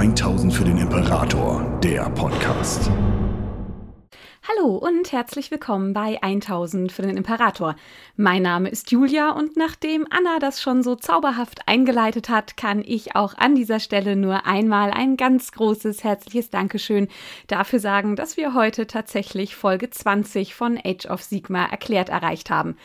1000 für den Imperator, der Podcast. Hallo und herzlich willkommen bei 1000 für den Imperator. Mein Name ist Julia und nachdem Anna das schon so zauberhaft eingeleitet hat, kann ich auch an dieser Stelle nur einmal ein ganz großes herzliches Dankeschön dafür sagen, dass wir heute tatsächlich Folge 20 von Age of Sigmar erklärt erreicht haben.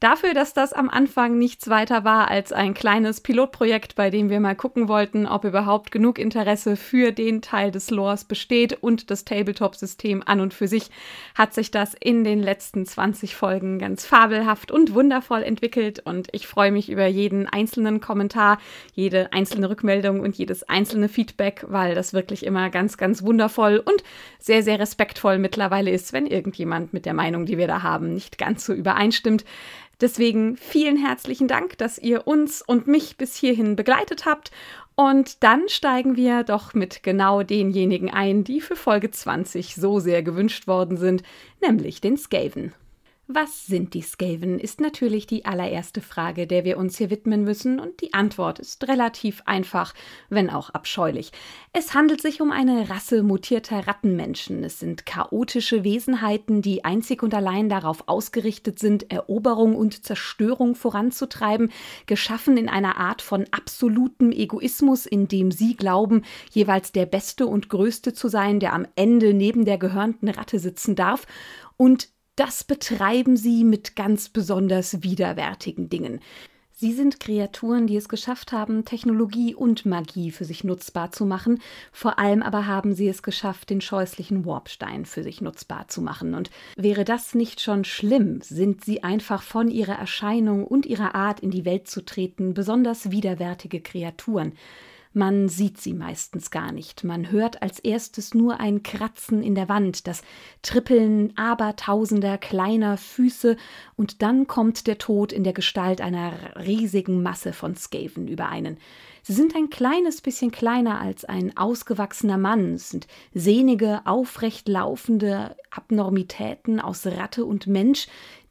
Dafür, dass das am Anfang nichts weiter war als ein kleines Pilotprojekt, bei dem wir mal gucken wollten, ob überhaupt genug Interesse für den Teil des Lores besteht und das Tabletop-System an und für sich, hat sich das in den letzten 20 Folgen ganz fabelhaft und wundervoll entwickelt und ich freue mich über jeden einzelnen Kommentar, jede einzelne Rückmeldung und jedes einzelne Feedback, weil das wirklich immer ganz, ganz wundervoll und sehr, sehr respektvoll mittlerweile ist, wenn irgendjemand mit der Meinung, die wir da haben, nicht ganz so übereinstimmt. Deswegen vielen herzlichen Dank, dass ihr uns und mich bis hierhin begleitet habt. Und dann steigen wir doch mit genau denjenigen ein, die für Folge 20 so sehr gewünscht worden sind, nämlich den Skaven. Was sind die Skaven, ist natürlich die allererste Frage, der wir uns hier widmen müssen und die Antwort ist relativ einfach, wenn auch abscheulich. Es handelt sich um eine Rasse mutierter Rattenmenschen. Es sind chaotische Wesenheiten, die einzig und allein darauf ausgerichtet sind, Eroberung und Zerstörung voranzutreiben, geschaffen in einer Art von absolutem Egoismus, in dem sie glauben, jeweils der Beste und Größte zu sein, der am Ende neben der gehörnten Ratte sitzen darf und das betreiben sie mit ganz besonders widerwärtigen Dingen. Sie sind Kreaturen, die es geschafft haben, Technologie und Magie für sich nutzbar zu machen. Vor allem aber haben sie es geschafft, den scheußlichen Warpstein für sich nutzbar zu machen. Und wäre das nicht schon schlimm, sind sie einfach von ihrer Erscheinung und ihrer Art, in die Welt zu treten, besonders widerwärtige Kreaturen. Man sieht sie meistens gar nicht. Man hört als erstes nur ein Kratzen in der Wand, das Trippeln abertausender kleiner Füße und dann kommt der Tod in der Gestalt einer riesigen Masse von Skaven über einen. Sie sind ein kleines bisschen kleiner als ein ausgewachsener Mann, es sind sehnige, aufrecht laufende Abnormitäten aus Ratte und Mensch,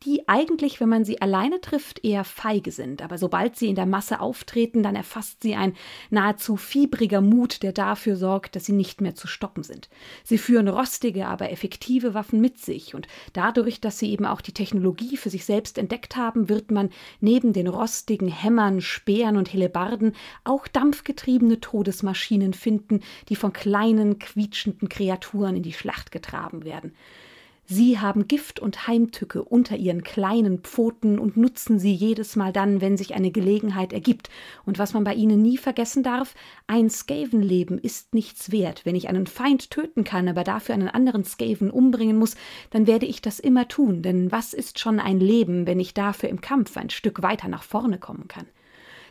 die eigentlich, wenn man sie alleine trifft, eher feige sind. Aber sobald sie in der Masse auftreten, dann erfasst sie ein nahezu fiebriger Mut, der dafür sorgt, dass sie nicht mehr zu stoppen sind. Sie führen rostige, aber effektive Waffen mit sich und dadurch, dass sie eben auch die Technologie für sich selbst entdeckt haben, wird man neben den rostigen Hämmern, Speeren und Hellebarden auch dampfgetriebene Todesmaschinen finden, die von kleinen, quietschenden Kreaturen in die Schlacht getragen werden. Sie haben Gift und Heimtücke unter ihren kleinen Pfoten und nutzen sie jedes Mal dann, wenn sich eine Gelegenheit ergibt. Und was man bei ihnen nie vergessen darf, ein Skavenleben ist nichts wert. Wenn ich einen Feind töten kann, aber dafür einen anderen Skaven umbringen muss, dann werde ich das immer tun. Denn was ist schon ein Leben, wenn ich dafür im Kampf ein Stück weiter nach vorne kommen kann?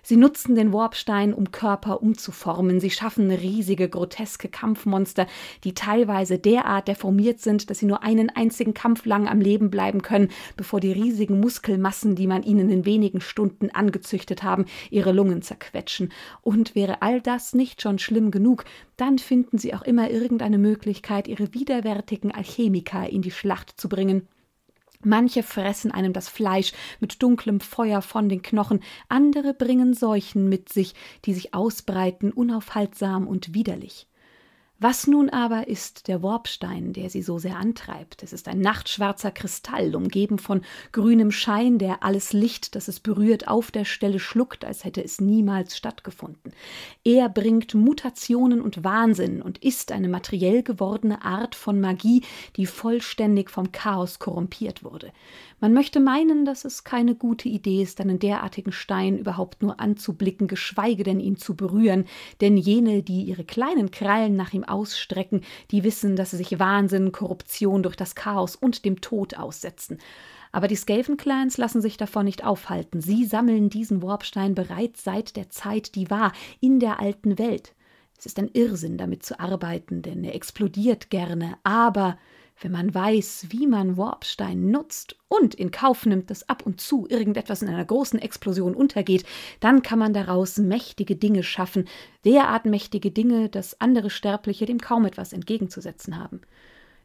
Sie nutzen den Worbstein, um Körper umzuformen. Sie schaffen riesige, groteske Kampfmonster, die teilweise derart deformiert sind, dass sie nur einen einzigen Kampf lang am Leben bleiben können, bevor die riesigen Muskelmassen, die man ihnen in wenigen Stunden angezüchtet haben, ihre Lungen zerquetschen. Und wäre all das nicht schon schlimm genug, dann finden sie auch immer irgendeine Möglichkeit, ihre widerwärtigen Alchemiker in die Schlacht zu bringen. Manche fressen einem das Fleisch mit dunklem Feuer von den Knochen, andere bringen Seuchen mit sich, die sich ausbreiten, unaufhaltsam und widerlich. Was nun aber ist der Worbstein, der sie so sehr antreibt? Es ist ein nachtschwarzer Kristall, umgeben von grünem Schein, der alles Licht, das es berührt, auf der Stelle schluckt, als hätte es niemals stattgefunden. Er bringt Mutationen und Wahnsinn und ist eine materiell gewordene Art von Magie, die vollständig vom Chaos korrumpiert wurde. Man möchte meinen, dass es keine gute Idee ist, einen derartigen Stein überhaupt nur anzublicken, geschweige denn ihn zu berühren, denn jene, die ihre kleinen Krallen nach ihm ausstrecken, die wissen, dass sie sich Wahnsinn, Korruption durch das Chaos und dem Tod aussetzen. Aber die Skaven-Clans lassen sich davon nicht aufhalten. Sie sammeln diesen Warpstein bereits seit der Zeit, die war, in der alten Welt. Es ist ein Irrsinn, damit zu arbeiten, denn er explodiert gerne, aber wenn man weiß, wie man Warpstein nutzt und in Kauf nimmt, dass ab und zu irgendetwas in einer großen Explosion untergeht, dann kann man daraus mächtige Dinge schaffen, derart mächtige Dinge, dass andere Sterbliche dem kaum etwas entgegenzusetzen haben.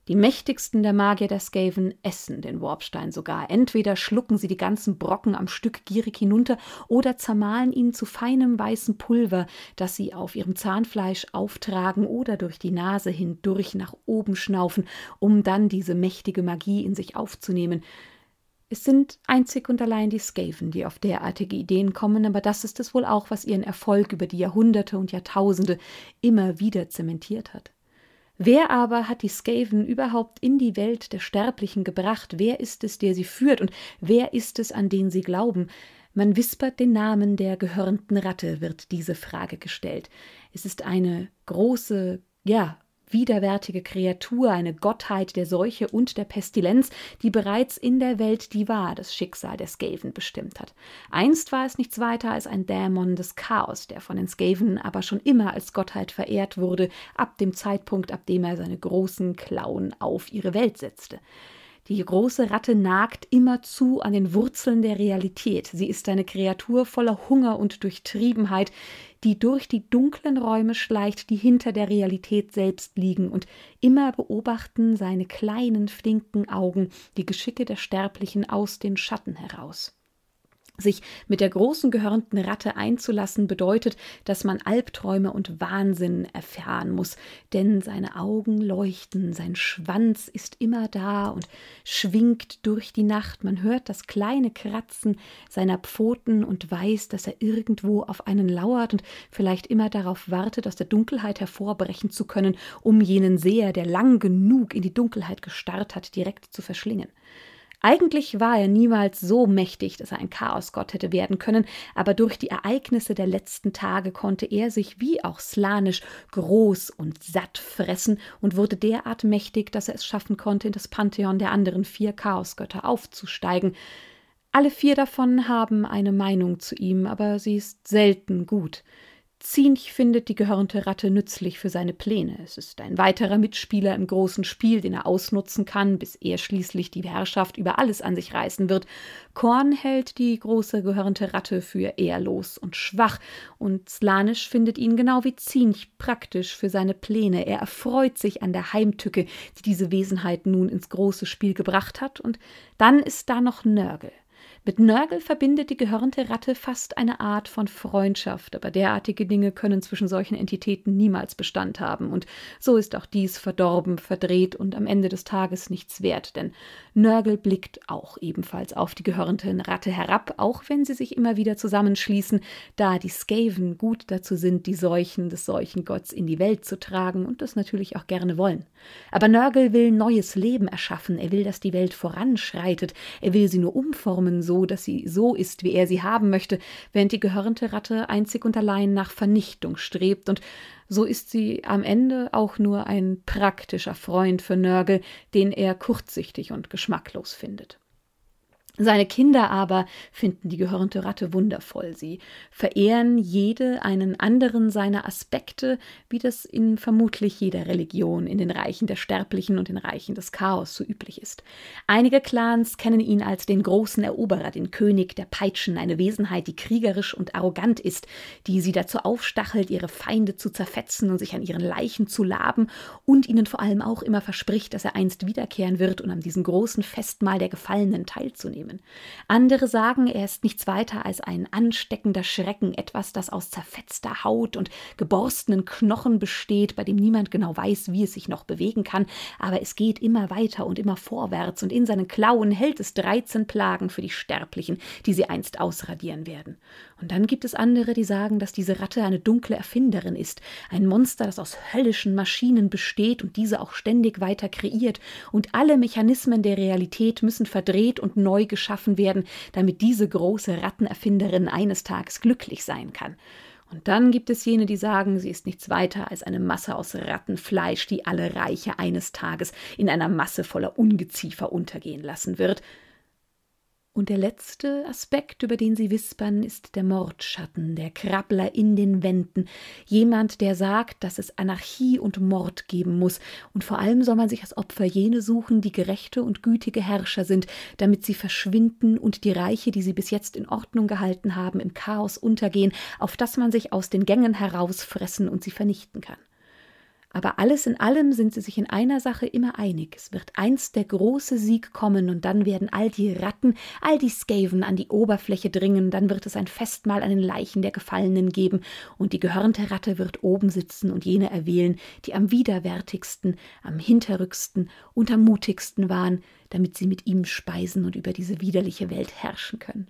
Die mächtigsten der Magier der Skaven essen den Warpstein sogar. Entweder schlucken sie die ganzen Brocken am Stück gierig hinunter oder zermahlen ihn zu feinem weißem Pulver, das sie auf ihrem Zahnfleisch auftragen oder durch die Nase hindurch nach oben schnaufen, um dann diese mächtige Magie in sich aufzunehmen. Es sind einzig und allein die Skaven, die auf derartige Ideen kommen, aber das ist es wohl auch, was ihren Erfolg über die Jahrhunderte und Jahrtausende immer wieder zementiert hat. Wer aber hat die Skaven überhaupt in die Welt der Sterblichen gebracht? Wer ist es, der sie führt? Und wer ist es, an den sie glauben? Man wispert den Namen der gehörnten Ratte, wird diese Frage gestellt. Es ist eine große, widerwärtige Kreatur, eine Gottheit der Seuche und der Pestilenz, die bereits in der Welt die Wahr das Schicksal der Skaven bestimmt hat. Einst war es nichts weiter als ein Dämon des Chaos, der von den Skaven aber schon immer als Gottheit verehrt wurde, ab dem Zeitpunkt, ab dem er seine großen Klauen auf ihre Welt setzte. Die große Ratte nagt immerzu an den Wurzeln der Realität. Sie ist eine Kreatur voller Hunger und Durchtriebenheit, die durch die dunklen Räume schleicht, die hinter der Realität selbst liegen, und immer beobachten seine kleinen, flinken Augen die Geschicke der Sterblichen aus den Schatten heraus. Sich mit der großen gehörnten Ratte einzulassen bedeutet, dass man Albträume und Wahnsinn erfahren muss, denn seine Augen leuchten, sein Schwanz ist immer da und schwingt durch die Nacht, man hört das kleine Kratzen seiner Pfoten und weiß, dass er irgendwo auf einen lauert und vielleicht immer darauf wartet, aus der Dunkelheit hervorbrechen zu können, um jenen Seher, der lang genug in die Dunkelheit gestarrt hat, direkt zu verschlingen. Eigentlich war er niemals so mächtig, dass er ein Chaosgott hätte werden können, aber durch die Ereignisse der letzten Tage konnte er sich, wie auch Slaanesh, groß und satt fressen und wurde derart mächtig, dass er es schaffen konnte, in das Pantheon der anderen 4 Chaosgötter aufzusteigen. Alle 4 davon haben eine Meinung zu ihm, aber sie ist selten gut. Tzeentch findet die gehörnte Ratte nützlich für seine Pläne. Es ist ein weiterer Mitspieler im großen Spiel, den er ausnutzen kann, bis er schließlich die Herrschaft über alles an sich reißen wird. Khorne hält die große gehörnte Ratte für ehrlos und schwach, und Slaanesh findet ihn genau wie Tzeentch praktisch für seine Pläne. Er erfreut sich an der Heimtücke, die diese Wesenheit nun ins große Spiel gebracht hat, und dann ist da noch Nurgle. Mit Nurgle verbindet die gehörnte Ratte fast eine Art von Freundschaft, aber derartige Dinge können zwischen solchen Entitäten niemals Bestand haben. Und so ist auch dies verdorben, verdreht und am Ende des Tages nichts wert, denn Nurgle blickt auch ebenfalls auf die gehörnte Ratte herab, auch wenn sie sich immer wieder zusammenschließen, da die Skaven gut dazu sind, die Seuchen des Seuchengotts in die Welt zu tragen und das natürlich auch gerne wollen. Aber Nurgle will neues Leben erschaffen, er will, dass die Welt voranschreitet, er will sie nur umformen, so, dass sie so ist, wie er sie haben möchte, während die gehörnte Ratte einzig und allein nach Vernichtung strebt, und so ist sie am Ende auch nur ein praktischer Freund für Nurgle, den er kurzsichtig und geschmacklos findet. Seine Kinder aber finden die gehörnte Ratte wundervoll. Sie verehren jede einen anderen seiner Aspekte, wie das in vermutlich jeder Religion in den Reichen der Sterblichen und den Reichen des Chaos so üblich ist. Einige Clans kennen ihn als den großen Eroberer, den König der Peitschen, eine Wesenheit, die kriegerisch und arrogant ist, die sie dazu aufstachelt, ihre Feinde zu zerfetzen und sich an ihren Leichen zu laben und ihnen vor allem auch immer verspricht, dass er einst wiederkehren wird, um an diesem großen Festmahl der Gefallenen teilzunehmen. Andere sagen, er ist nichts weiter als ein ansteckender Schrecken, etwas, das aus zerfetzter Haut und geborstenen Knochen besteht, bei dem niemand genau weiß, wie es sich noch bewegen kann, aber es geht immer weiter und immer vorwärts, und in seinen Klauen hält es 13 Plagen für die Sterblichen, die sie einst ausradieren werden. Und dann gibt es andere, die sagen, dass diese Ratte eine dunkle Erfinderin ist, ein Monster, das aus höllischen Maschinen besteht und diese auch ständig weiter kreiert, und alle Mechanismen der Realität müssen verdreht und neu geschaffen werden, damit diese große Rattenerfinderin eines Tages glücklich sein kann. Und dann gibt es jene, die sagen, sie ist nichts weiter als eine Masse aus Rattenfleisch, die alle Reiche eines Tages in einer Masse voller Ungeziefer untergehen lassen wird. Und der letzte Aspekt, über den sie wispern, ist der Mordschatten, der Krabbler in den Wänden. Jemand, der sagt, dass es Anarchie und Mord geben muss. Und vor allem soll man sich als Opfer jene suchen, die gerechte und gütige Herrscher sind, damit sie verschwinden und die Reiche, die sie bis jetzt in Ordnung gehalten haben, im Chaos untergehen, auf das man sich aus den Gängen herausfressen und sie vernichten kann. Aber alles in allem sind sie sich in einer Sache immer einig. Es wird einst der große Sieg kommen und dann werden all die Ratten, all die Skaven an die Oberfläche dringen. Dann wird es ein Festmahl an den Leichen der Gefallenen geben und die gehörnte Ratte wird oben sitzen und jene erwählen, die am widerwärtigsten, am hinterrücksten und am mutigsten waren, damit sie mit ihm speisen und über diese widerliche Welt herrschen können.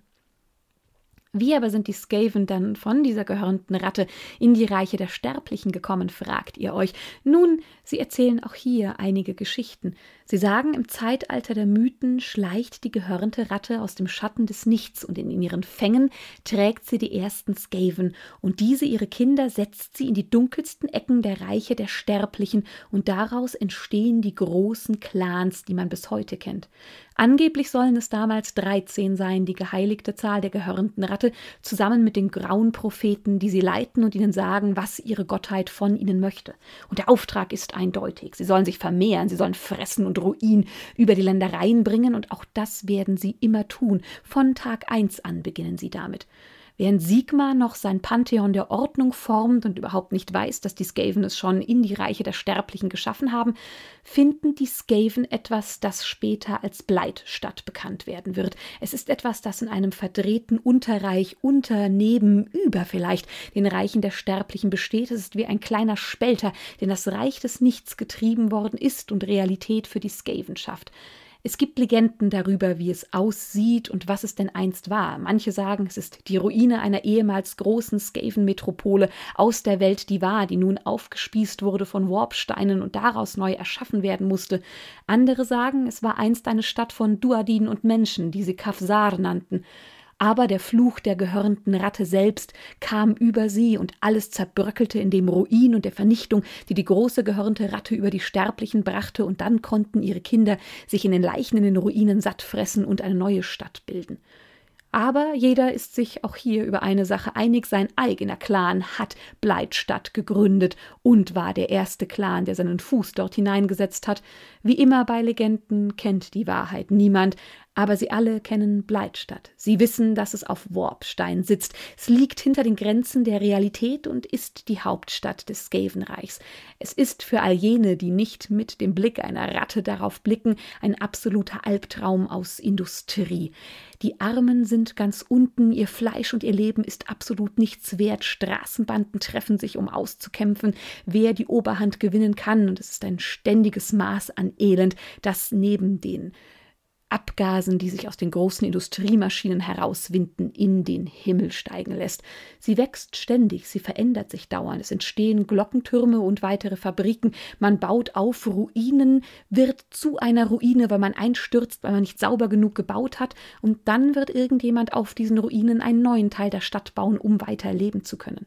Wie aber sind die Skaven dann von dieser gehörnten Ratte in die Reiche der Sterblichen gekommen, fragt ihr euch. Nun, sie erzählen auch hier einige Geschichten. Sie sagen, im Zeitalter der Mythen schleicht die gehörnte Ratte aus dem Schatten des Nichts und in ihren Fängen trägt sie die ersten Skaven und diese, ihre Kinder, setzt sie in die dunkelsten Ecken der Reiche der Sterblichen und daraus entstehen die großen Clans, die man bis heute kennt. Angeblich sollen es damals 13 sein, die geheiligte Zahl der gehörnten Ratte, zusammen mit den grauen Propheten, die sie leiten und ihnen sagen, was ihre Gottheit von ihnen möchte. Und der Auftrag ist eindeutig. Sie sollen sich vermehren, sie sollen fressen und Ruin über die Ländereien bringen und auch das werden sie immer tun. Von Tag 1 an beginnen sie damit. Während Sigmar noch sein Pantheon der Ordnung formt und überhaupt nicht weiß, dass die Skaven es schon in die Reiche der Sterblichen geschaffen haben, finden die Skaven etwas, das später als Blightstadt bekannt werden wird. Es ist etwas, das in einem verdrehten Unterreich, über vielleicht den Reichen der Sterblichen besteht. Es ist wie ein kleiner Spelter, den das Reich des Nichts getrieben worden ist und Realität für die Skaven schafft. Es gibt Legenden darüber, wie es aussieht und was es denn einst war. Manche sagen, es ist die Ruine einer ehemals großen Skaven-Metropole aus der Welt, die war, die nun aufgespießt wurde von Warpsteinen und daraus neu erschaffen werden musste. Andere sagen, es war einst eine Stadt von Duadinen und Menschen, die sie Kavzar nannten. Aber der Fluch der gehörnten Ratte selbst kam über sie und alles zerbröckelte in dem Ruin und der Vernichtung, die die große gehörnte Ratte über die Sterblichen brachte und dann konnten ihre Kinder sich in den Leichen in den Ruinen satt fressen und eine neue Stadt bilden. Aber jeder ist sich auch hier über eine Sache einig, sein eigener Clan hat Blightstadt gegründet und war der erste Clan, der seinen Fuß dort hineingesetzt hat. Wie immer bei Legenden kennt die Wahrheit niemand, aber sie alle kennen Blightstadt. Sie wissen, dass es auf Worbstein sitzt. Es liegt hinter den Grenzen der Realität und ist die Hauptstadt des Skavenreichs. Es ist für all jene, die nicht mit dem Blick einer Ratte darauf blicken, ein absoluter Albtraum aus Industrie. Die Armen sind ganz unten, ihr Fleisch und ihr Leben ist absolut nichts wert. Straßenbanden treffen sich, um auszukämpfen, wer die Oberhand gewinnen kann. Und es ist ein ständiges Maß an Elend, das neben den Abgasen, die sich aus den großen Industriemaschinen herauswinden, in den Himmel steigen lässt. Sie wächst ständig, sie verändert sich dauernd. Es entstehen Glockentürme und weitere Fabriken. Man baut auf Ruinen, wird zu einer Ruine, weil man einstürzt, weil man nicht sauber genug gebaut hat. Und dann wird irgendjemand auf diesen Ruinen einen neuen Teil der Stadt bauen, um weiter leben zu können.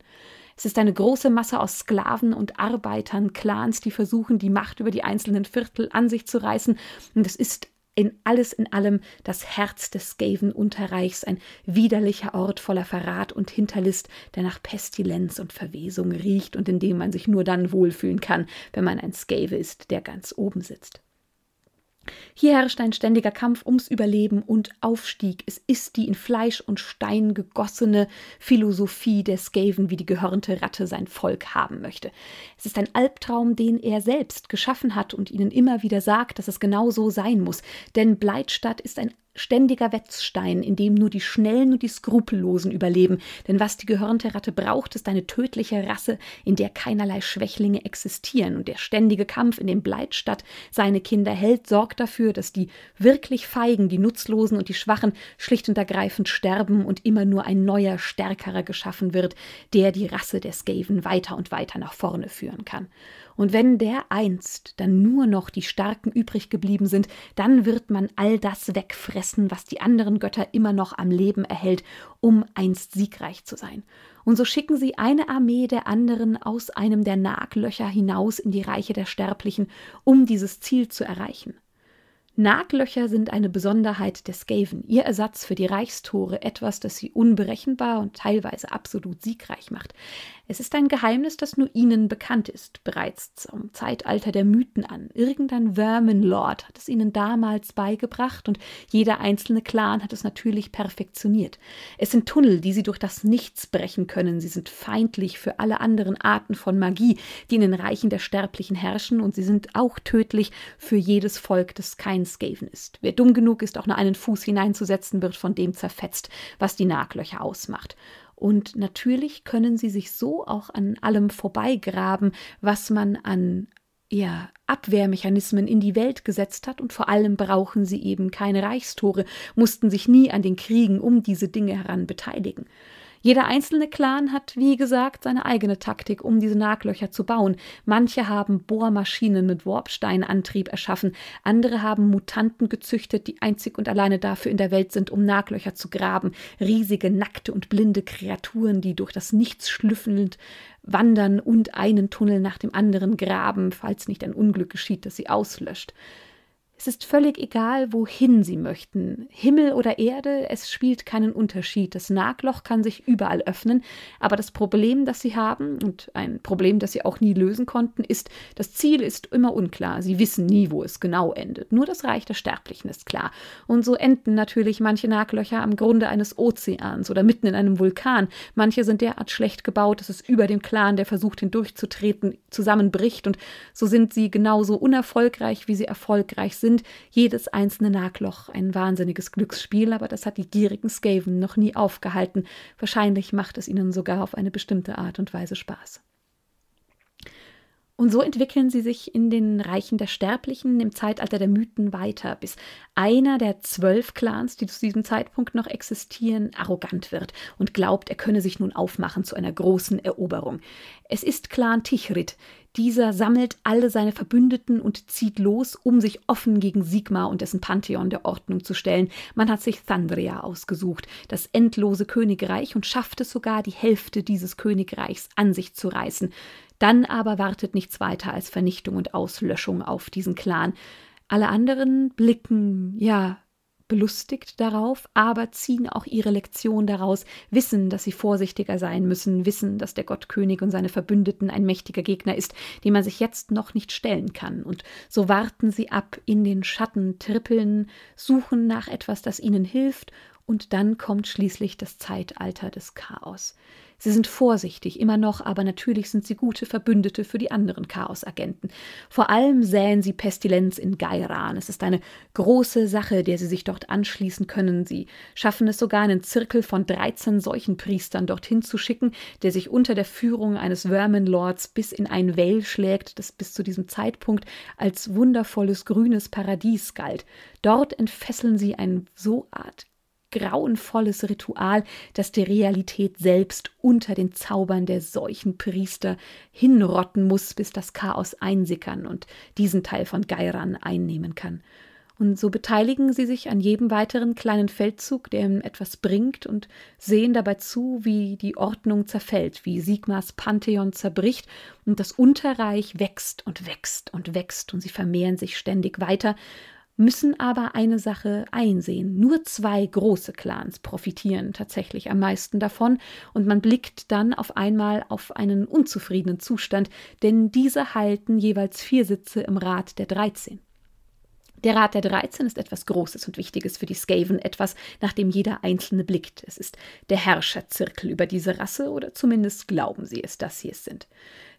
Es ist eine große Masse aus Sklaven und Arbeitern, Clans, die versuchen, die Macht über die einzelnen Viertel an sich zu reißen. Und es ist in allem das Herz des Skaven-Unterreichs, ein widerlicher Ort voller Verrat und Hinterlist, der nach Pestilenz und Verwesung riecht und in dem man sich nur dann wohlfühlen kann, wenn man ein Skave ist, der ganz oben sitzt. Hier herrscht ein ständiger Kampf ums Überleben und Aufstieg. Es ist die in Fleisch und Stein gegossene Philosophie der Skaven, wie die gehörnte Ratte sein Volk haben möchte. Es ist ein Albtraum, den er selbst geschaffen hat und ihnen immer wieder sagt, dass es genau so sein muss. Denn Blightstadt ist ein ständiger Wetzstein, in dem nur die Schnellen und die Skrupellosen überleben. Denn was die gehörnte Ratte braucht, ist eine tödliche Rasse, in der keinerlei Schwächlinge existieren. Und der ständige Kampf, in dem Blightstadt seine Kinder hält, sorgt dafür, dass die wirklich Feigen, die Nutzlosen und die Schwachen schlicht und ergreifend sterben und immer nur ein neuer, stärkerer geschaffen wird, der die Rasse der Skaven weiter und weiter nach vorne führen kann. Und wenn der einst dann nur noch die Starken übrig geblieben sind, dann wird man all das wegfressen, was die anderen Götter immer noch am Leben erhält, um einst siegreich zu sein. Und so schicken sie eine Armee der anderen aus einem der Naglöcher hinaus in die Reiche der Sterblichen, um dieses Ziel zu erreichen. Naglöcher sind eine Besonderheit der Skaven, ihr Ersatz für die Reichstore, etwas, das sie unberechenbar und teilweise absolut siegreich macht. Es ist ein Geheimnis, das nur ihnen bekannt ist. Bereits zum Zeitalter der Mythen an. Irgendein Verminlord hat es ihnen damals beigebracht und jeder einzelne Clan hat es natürlich perfektioniert. Es sind Tunnel, die sie durch das Nichts brechen können. Sie sind feindlich für alle anderen Arten von Magie, die in den Reichen der Sterblichen herrschen, und sie sind auch tödlich für jedes Volk, das kein Skaven ist. Wer dumm genug ist, auch nur einen Fuß hineinzusetzen, wird von dem zerfetzt, was die Naglöcher ausmacht. Und natürlich können sie sich so auch an allem vorbeigraben, was man an Abwehrmechanismen in die Welt gesetzt hat, und vor allem brauchen sie eben keine Reichstore, mussten sich nie an den Kriegen um diese Dinge heran beteiligen. Jeder einzelne Clan hat, wie gesagt, seine eigene Taktik, um diese Naglöcher zu bauen. Manche haben Bohrmaschinen mit Warpstein-Antrieb erschaffen, andere haben Mutanten gezüchtet, die einzig und alleine dafür in der Welt sind, um Naglöcher zu graben. Riesige, nackte und blinde Kreaturen, die durch das Nichts schlüffelnd wandern und einen Tunnel nach dem anderen graben, falls nicht ein Unglück geschieht, das sie auslöscht. Es ist völlig egal, wohin sie möchten. Himmel oder Erde, es spielt keinen Unterschied. Das Nagloch kann sich überall öffnen, aber das Problem, das sie haben, und ein Problem, das sie auch nie lösen konnten, ist, das Ziel ist immer unklar. Sie wissen nie, wo es genau endet. Nur das Reich der Sterblichen ist klar. Und so enden natürlich manche Naglöcher am Grunde eines Ozeans oder mitten in einem Vulkan. Manche sind derart schlecht gebaut, dass es über dem Clan, der versucht hindurchzutreten, zusammenbricht. Und so sind sie genauso unerfolgreich, wie sie erfolgreich sind. Jedes einzelne Nagloch ein wahnsinniges Glücksspiel, aber das hat die gierigen Skaven noch nie aufgehalten. Wahrscheinlich macht es ihnen sogar auf eine bestimmte Art und Weise Spaß. Und so entwickeln sie sich in den Reichen der Sterblichen im Zeitalter der Mythen weiter, bis einer der 12 Clans, die zu diesem Zeitpunkt noch existieren, arrogant wird und glaubt, er könne sich nun aufmachen zu einer großen Eroberung. Es ist Clan Tichrit. Dieser sammelt alle seine Verbündeten und zieht los, um sich offen gegen Sigmar und dessen Pantheon der Ordnung zu stellen. Man hat sich Thandria ausgesucht, das endlose Königreich, und schafft es sogar, die Hälfte dieses Königreichs an sich zu reißen. Dann aber wartet nichts weiter als Vernichtung und Auslöschung auf diesen Clan. Alle anderen blicken, belustigt darauf, aber ziehen auch ihre Lektion daraus, wissen, dass sie vorsichtiger sein müssen, wissen, dass der Gottkönig und seine Verbündeten ein mächtiger Gegner ist, dem man sich jetzt noch nicht stellen kann. Und so warten sie ab, in den Schatten trippeln, suchen nach etwas, das ihnen hilft, und dann kommt schließlich das Zeitalter des Chaos. Sie sind vorsichtig, immer noch, aber natürlich sind sie gute Verbündete für die anderen Chaosagenten. Vor allem säen sie Pestilenz in Ghyran. Es ist eine große Sache, der sie sich dort anschließen können. Sie schaffen es sogar, einen Zirkel von 13 Seuchenpriestern dorthin zu schicken, der sich unter der Führung eines Verminlords bis in ein Vale schlägt, das bis zu diesem Zeitpunkt als wundervolles grünes Paradies galt. Dort entfesseln sie ein so Art grauenvolles Ritual, das die Realität selbst unter den Zaubern der Seuchenpriester hinrotten muss, bis das Chaos einsickern und diesen Teil von Ghyran einnehmen kann. Und so beteiligen sie sich an jedem weiteren kleinen Feldzug, der ihm etwas bringt, und sehen dabei zu, wie die Ordnung zerfällt, wie Sigmars Pantheon zerbricht und das Unterreich wächst und wächst und wächst, und sie vermehren sich ständig weiter, müssen aber eine Sache einsehen. Nur 2 große Clans profitieren tatsächlich am meisten davon, und man blickt dann auf einmal auf einen unzufriedenen Zustand, denn diese halten jeweils 4 Sitze im Rat der 13. Der Rat der 13 ist etwas Großes und Wichtiges für die Skaven, etwas, nach dem jeder Einzelne blickt. Es ist der Herrscherzirkel über diese Rasse, oder zumindest glauben sie es, dass sie es sind.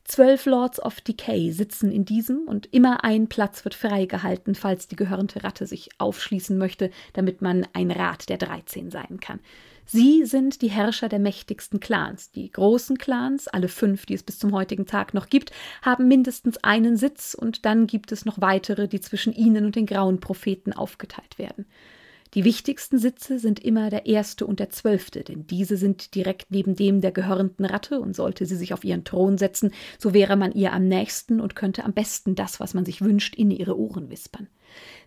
12 Lords of Decay sitzen in diesem, und immer ein Platz wird freigehalten, falls die gehörnte Ratte sich aufschließen möchte, damit man ein Rat der 13 sein kann. Sie sind die Herrscher der mächtigsten Clans. Die großen Clans, alle 5, die es bis zum heutigen Tag noch gibt, haben mindestens einen Sitz, und dann gibt es noch weitere, die zwischen ihnen und den grauen Propheten aufgeteilt werden. Die wichtigsten Sitze sind immer der 1. und der 12., denn diese sind direkt neben dem der gehörnten Ratte, und sollte sie sich auf ihren Thron setzen, so wäre man ihr am nächsten und könnte am besten das, was man sich wünscht, in ihre Ohren wispern.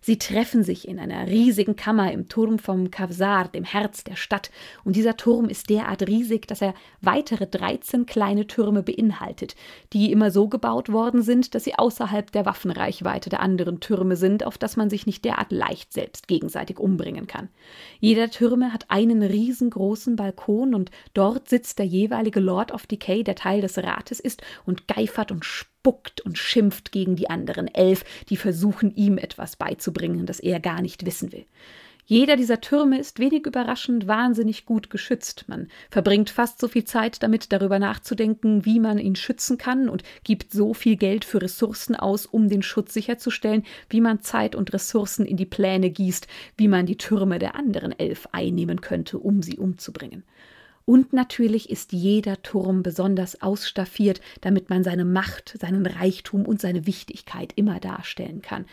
Sie treffen sich in einer riesigen Kammer im Turm vom Kavzar, dem Herz der Stadt, und dieser Turm ist derart riesig, dass er weitere 13 kleine Türme beinhaltet, die immer so gebaut worden sind, dass sie außerhalb der Waffenreichweite der anderen Türme sind, auf das man sich nicht derart leicht selbst gegenseitig umbringen kann. Jeder Türme hat einen riesengroßen Balkon und dort sitzt der jeweilige Lord of Decay, der Teil des Rates ist, und geifert und spuckt und schimpft gegen die anderen 11, die versuchen, ihm etwas beizubringen, das er gar nicht wissen will. Jeder dieser Türme ist wenig überraschend wahnsinnig gut geschützt. Man verbringt fast so viel Zeit damit, darüber nachzudenken, wie man ihn schützen kann, und gibt so viel Geld für Ressourcen aus, um den Schutz sicherzustellen, wie man Zeit und Ressourcen in die Pläne gießt, wie man die Türme der anderen 11 einnehmen könnte, um sie umzubringen. Und natürlich ist jeder Turm besonders ausstaffiert, damit man seine Macht, seinen Reichtum und seine Wichtigkeit immer darstellen kann.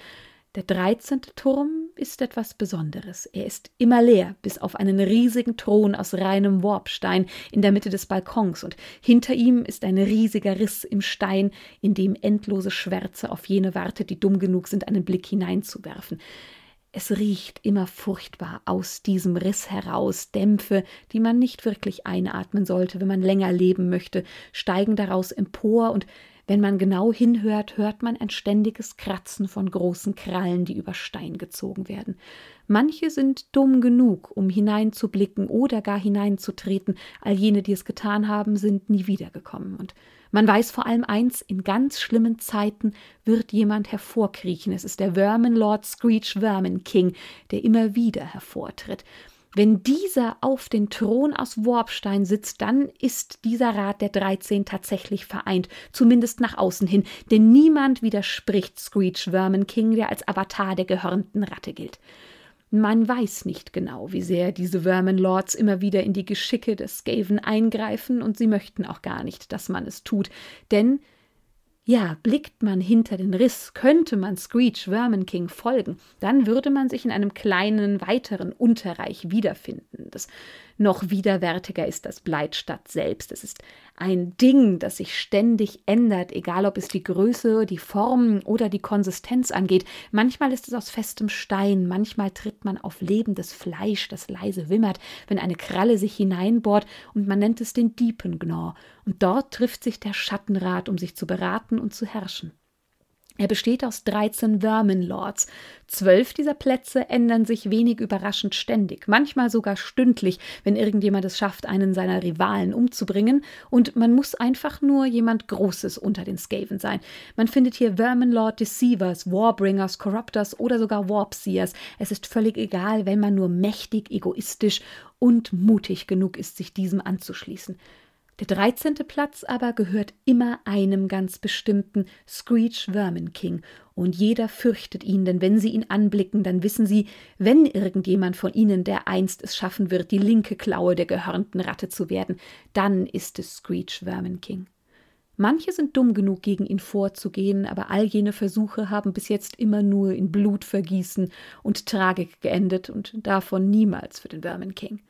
Der 13. Turm ist etwas Besonderes. Er ist immer leer, bis auf einen riesigen Thron aus reinem Worbstein in der Mitte des Balkons, und hinter ihm ist ein riesiger Riss im Stein, in dem endlose Schwärze auf jene wartet, die dumm genug sind, einen Blick hineinzuwerfen. Es riecht immer furchtbar aus diesem Riss heraus. Dämpfe, die man nicht wirklich einatmen sollte, wenn man länger leben möchte, steigen daraus empor, und wenn man genau hinhört, hört man ein ständiges Kratzen von großen Krallen, die über Stein gezogen werden. Manche sind dumm genug, um hineinzublicken oder gar hineinzutreten. All jene, die es getan haben, sind nie wiedergekommen. Und man weiß vor allem eins: In ganz schlimmen Zeiten wird jemand hervorkriechen. Es ist der Verminlord Skritch Verminking, der immer wieder hervortritt. Wenn dieser auf den Thron aus Warpstein sitzt, dann ist dieser Rat der 13 tatsächlich vereint, zumindest nach außen hin, denn niemand widerspricht Skritch Verminking, der als Avatar der gehörnten Ratte gilt. Man weiß nicht genau, wie sehr diese Verminlords immer wieder in die Geschicke des Skaven eingreifen, und sie möchten auch gar nicht, dass man es tut, denn ja, blickt man hinter den Riss, könnte man Skritch Verminking folgen, dann würde man sich in einem kleinen, weiteren Unterreich wiederfinden. Das noch widerwärtiger ist das Blightstadt selbst. Es ist ein Ding, das sich ständig ändert, egal ob es die Größe, die Form oder die Konsistenz angeht. Manchmal ist es aus festem Stein, manchmal tritt man auf lebendes Fleisch, das leise wimmert, wenn eine Kralle sich hineinbohrt, und man nennt es den Diepengnor. Und dort trifft sich der Schattenrat, um sich zu beraten und zu herrschen. Er besteht aus 13 Verminlords. 12 dieser Plätze ändern sich wenig überraschend ständig, manchmal sogar stündlich, wenn irgendjemand es schafft, einen seiner Rivalen umzubringen, und man muss einfach nur jemand Großes unter den Skaven sein. Man findet hier Verminlord Deceivers, Warbringers, Corruptors oder sogar Warpseers. Es ist völlig egal, wenn man nur mächtig, egoistisch und mutig genug ist, sich diesem anzuschließen. Der 13. Platz aber gehört immer einem ganz bestimmten, Skritch Verminking, und jeder fürchtet ihn, denn wenn sie ihn anblicken, dann wissen sie, wenn irgendjemand von ihnen dereinst es schaffen wird, die linke Klaue der gehörnten Ratte zu werden, dann ist es Skritch Verminking. Manche sind dumm genug, gegen ihn vorzugehen, aber all jene Versuche haben bis jetzt immer nur in Blutvergießen und Tragik geendet und davon niemals für den Verminking.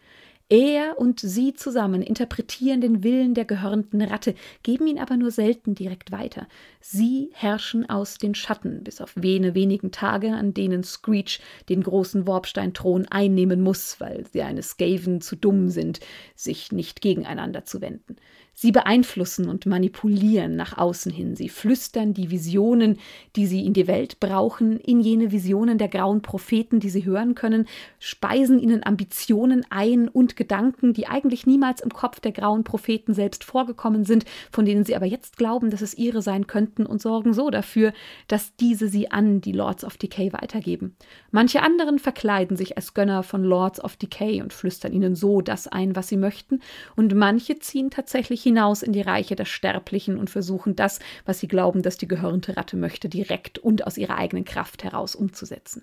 Er und sie zusammen interpretieren den Willen der gehörnten Ratte, geben ihn aber nur selten direkt weiter. Sie herrschen aus den Schatten, bis auf jene wenigen Tage, an denen Skritch den großen Warpstein-Thron einnehmen muss, weil sie eine Skaven zu dumm sind, sich nicht gegeneinander zu wenden. Sie beeinflussen und manipulieren nach außen hin. Sie flüstern die Visionen, die sie in die Welt brauchen, in jene Visionen der grauen Propheten, die sie hören können, speisen ihnen Ambitionen ein und Gedanken, die eigentlich niemals im Kopf der grauen Propheten selbst vorgekommen sind, von denen sie aber jetzt glauben, dass es ihre sein könnten, und sorgen so dafür, dass diese sie an die Lords of Decay weitergeben. Manche anderen verkleiden sich als Gönner von Lords of Decay und flüstern ihnen so das ein, was sie möchten, und manche ziehen tatsächlich hinaus in die Reiche der Sterblichen und versuchen das, was sie glauben, dass die gehörnte Ratte möchte, direkt und aus ihrer eigenen Kraft heraus umzusetzen.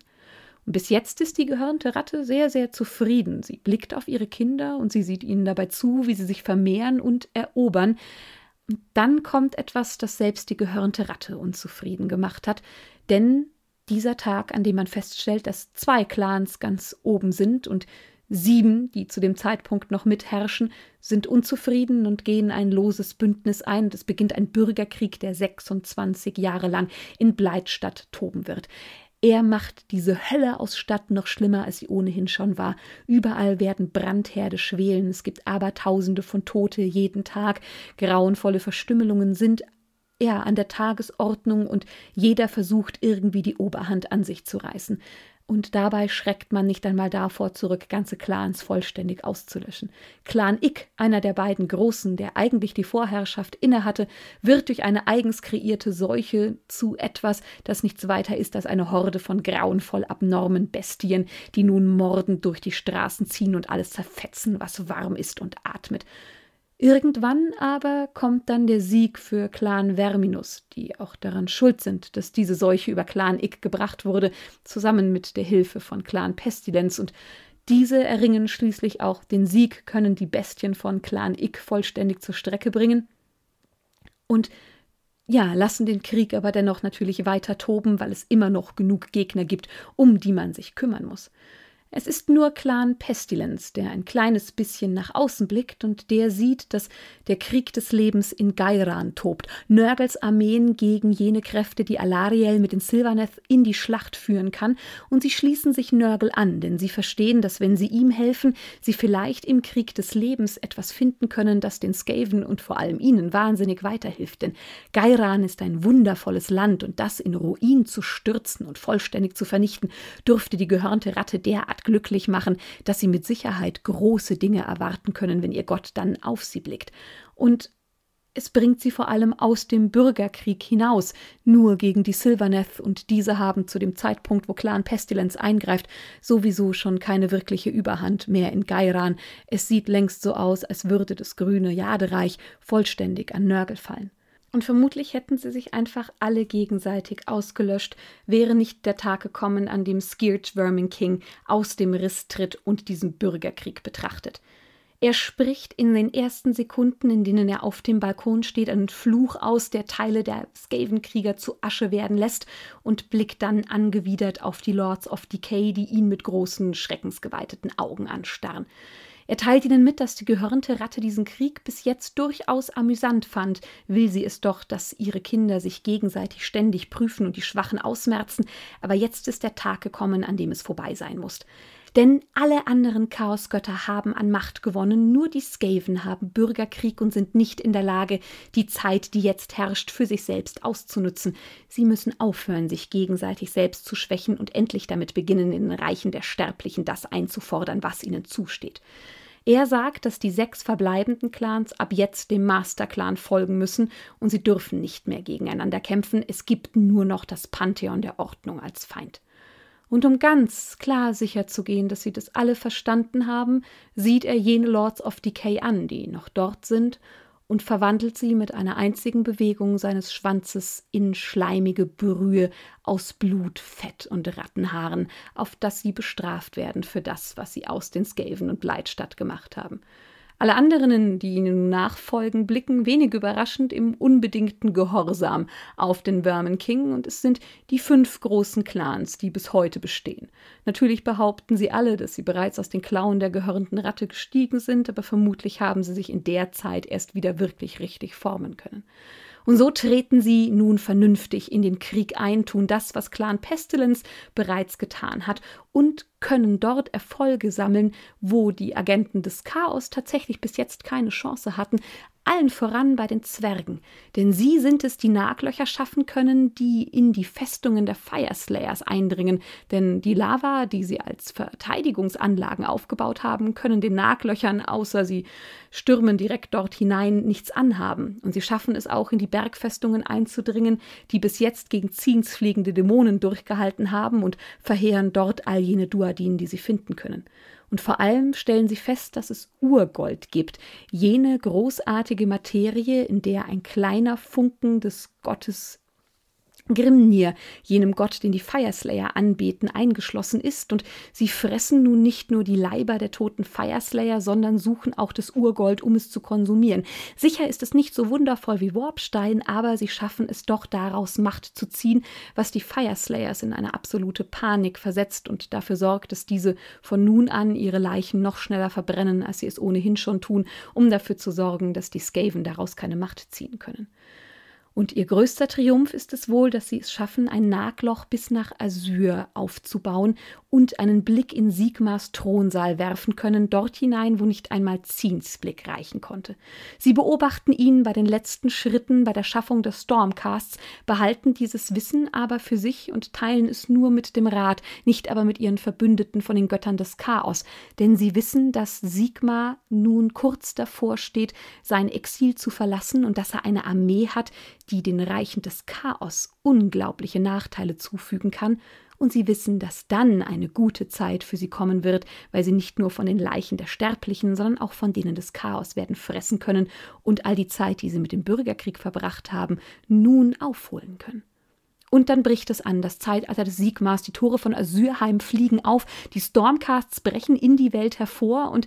Und bis jetzt ist die gehörnte Ratte sehr, sehr zufrieden. Sie blickt auf ihre Kinder und sie sieht ihnen dabei zu, wie sie sich vermehren und erobern. Und dann kommt etwas, das selbst die gehörnte Ratte unzufrieden gemacht hat, denn dieser Tag, an dem man feststellt, dass 2 Clans ganz oben sind und 7, die zu dem Zeitpunkt noch mitherrschen, sind unzufrieden und gehen ein loses Bündnis ein, und es beginnt ein Bürgerkrieg, der 26 Jahre lang in Blightstadt toben wird. Er macht diese Hölle aus Stadt noch schlimmer, als sie ohnehin schon war. Überall werden Brandherde schwelen, es gibt Abertausende von Tote jeden Tag. Grauenvolle Verstümmelungen sind an der Tagesordnung und jeder versucht irgendwie die Oberhand an sich zu reißen. Und dabei schreckt man nicht einmal davor zurück, ganze Clans vollständig auszulöschen. Clan Ik, einer der beiden Großen, der eigentlich die Vorherrschaft innehatte, wird durch eine eigens kreierte Seuche zu etwas, das nichts weiter ist als eine Horde von grauenvoll abnormen Bestien, die nun mordend durch die Straßen ziehen und alles zerfetzen, was warm ist und atmet. Irgendwann aber kommt dann der Sieg für Clan Verminus, die auch daran schuld sind, dass diese Seuche über Clan Ik gebracht wurde, zusammen mit der Hilfe von Clan Pestilens. Und diese erringen schließlich auch den Sieg, können die Bestien von Clan Ik vollständig zur Strecke bringen. Und lassen den Krieg aber dennoch natürlich weiter toben, weil es immer noch genug Gegner gibt, um die man sich kümmern muss. Es ist nur Clan Pestilens, der ein kleines bisschen nach außen blickt und der sieht, dass der Krieg des Lebens in Ghyran tobt. Nurgles Armeen gegen jene Kräfte, die Alariel mit den Sylvaneth in die Schlacht führen kann, und sie schließen sich Nurgle an, denn sie verstehen, dass wenn sie ihm helfen, sie vielleicht im Krieg des Lebens etwas finden können, das den Skaven und vor allem ihnen wahnsinnig weiterhilft. Denn Ghyran ist ein wundervolles Land und das in Ruin zu stürzen und vollständig zu vernichten, dürfte die gehörnte Ratte derart glücklich machen, dass sie mit Sicherheit große Dinge erwarten können, wenn ihr Gott dann auf sie blickt. Und es bringt sie vor allem aus dem Bürgerkrieg hinaus, nur gegen die Sylvaneth, und diese haben zu dem Zeitpunkt, wo Clan Pestilens eingreift, sowieso schon keine wirkliche Überhand mehr in Ghyran. Es sieht längst so aus, als würde das grüne Jadereich vollständig an Nurgle fallen. Und vermutlich hätten sie sich einfach alle gegenseitig ausgelöscht, wäre nicht der Tag gekommen, an dem Skritch Verminking aus dem Riss tritt und diesen Bürgerkrieg betrachtet. Er spricht in den ersten Sekunden, in denen er auf dem Balkon steht, einen Fluch aus, der Teile der Skaven-Krieger zu Asche werden lässt, und blickt dann angewidert auf die Lords of Decay, die ihn mit großen, schreckensgeweiteten Augen anstarren. Er teilt ihnen mit, dass die gehörnte Ratte diesen Krieg bis jetzt durchaus amüsant fand, will sie es doch, dass ihre Kinder sich gegenseitig ständig prüfen und die Schwachen ausmerzen, aber jetzt ist der Tag gekommen, an dem es vorbei sein muss. Denn alle anderen Chaosgötter haben an Macht gewonnen, nur die Skaven haben Bürgerkrieg und sind nicht in der Lage, die Zeit, die jetzt herrscht, für sich selbst auszunutzen. Sie müssen aufhören, sich gegenseitig selbst zu schwächen und endlich damit beginnen, in den Reichen der Sterblichen das einzufordern, was ihnen zusteht. Er sagt, dass die 6 verbleibenden Clans ab jetzt dem Masterclan folgen müssen und sie dürfen nicht mehr gegeneinander kämpfen, es gibt nur noch das Pantheon der Ordnung als Feind. Und um ganz klar sicher zu gehen, dass sie das alle verstanden haben, sieht er jene Lords of Decay an, die noch dort sind, und verwandelt sie mit einer einzigen Bewegung seines Schwanzes in schleimige Brühe aus Blut, Fett und Rattenhaaren, auf das sie bestraft werden für das, was sie aus den Skaven und Blightstadt gemacht haben. Alle anderen, die ihnen nachfolgen, blicken wenig überraschend im unbedingten Gehorsam auf den Verminking, und es sind die 5 großen Clans, die bis heute bestehen. Natürlich behaupten sie alle, dass sie bereits aus den Klauen der gehörnten Ratte gestiegen sind, aber vermutlich haben sie sich in der Zeit erst wieder wirklich richtig formen können. Und so treten sie nun vernünftig in den Krieg ein, tun das, was Clan Pestilens bereits getan hat, und können dort Erfolge sammeln, wo die Agenten des Chaos tatsächlich bis jetzt keine Chance hatten, allen voran bei den Zwergen. Denn sie sind es, die Naglöcher schaffen können, die in die Festungen der Fireslayers eindringen. Denn die Lava, die sie als Verteidigungsanlagen aufgebaut haben, können den Naglöchern, außer sie stürmen direkt dort hinein, nichts anhaben. Und sie schaffen es auch, in die Bergfestungen einzudringen, die bis jetzt gegen Tzeentch fliegende Dämonen durchgehalten haben, und verheeren dort all jene Duadinen, die sie finden können. Und vor allem stellen sie fest, dass es Urgold gibt, jene großartige Materie, in der ein kleiner Funken des Gottes Grimnir, jenem Gott, den die Fireslayer anbeten, eingeschlossen ist, und sie fressen nun nicht nur die Leiber der toten Fireslayer, sondern suchen auch das Urgold, um es zu konsumieren. Sicher ist es nicht so wundervoll wie Warpstein, aber sie schaffen es doch, daraus Macht zu ziehen, was die Fireslayers in eine absolute Panik versetzt und dafür sorgt, dass diese von nun an ihre Leichen noch schneller verbrennen, als sie es ohnehin schon tun, um dafür zu sorgen, dass die Skaven daraus keine Macht ziehen können. Und ihr größter Triumph ist es wohl, dass sie es schaffen, ein Nagloch bis nach Asyr aufzubauen und einen Blick in Sigmars Thronsaal werfen können, dort hinein, wo nicht einmal Tzeentchs Blick reichen konnte. Sie beobachten ihn bei den letzten Schritten bei der Schaffung des Stormcasts, behalten dieses Wissen aber für sich und teilen es nur mit dem Rat, nicht aber mit ihren Verbündeten von den Göttern des Chaos, denn sie wissen, dass Sigmar nun kurz davor steht, sein Exil zu verlassen und dass er eine Armee hat, die den Reichen des Chaos unglaubliche Nachteile zufügen kann. Und sie wissen, dass dann eine gute Zeit für sie kommen wird, weil sie nicht nur von den Leichen der Sterblichen, sondern auch von denen des Chaos werden fressen können und all die Zeit, die sie mit dem Bürgerkrieg verbracht haben, nun aufholen können. Und dann bricht es an, das Zeitalter des Sigmars, die Tore von Azyrheim fliegen auf, die Stormcasts brechen in die Welt hervor und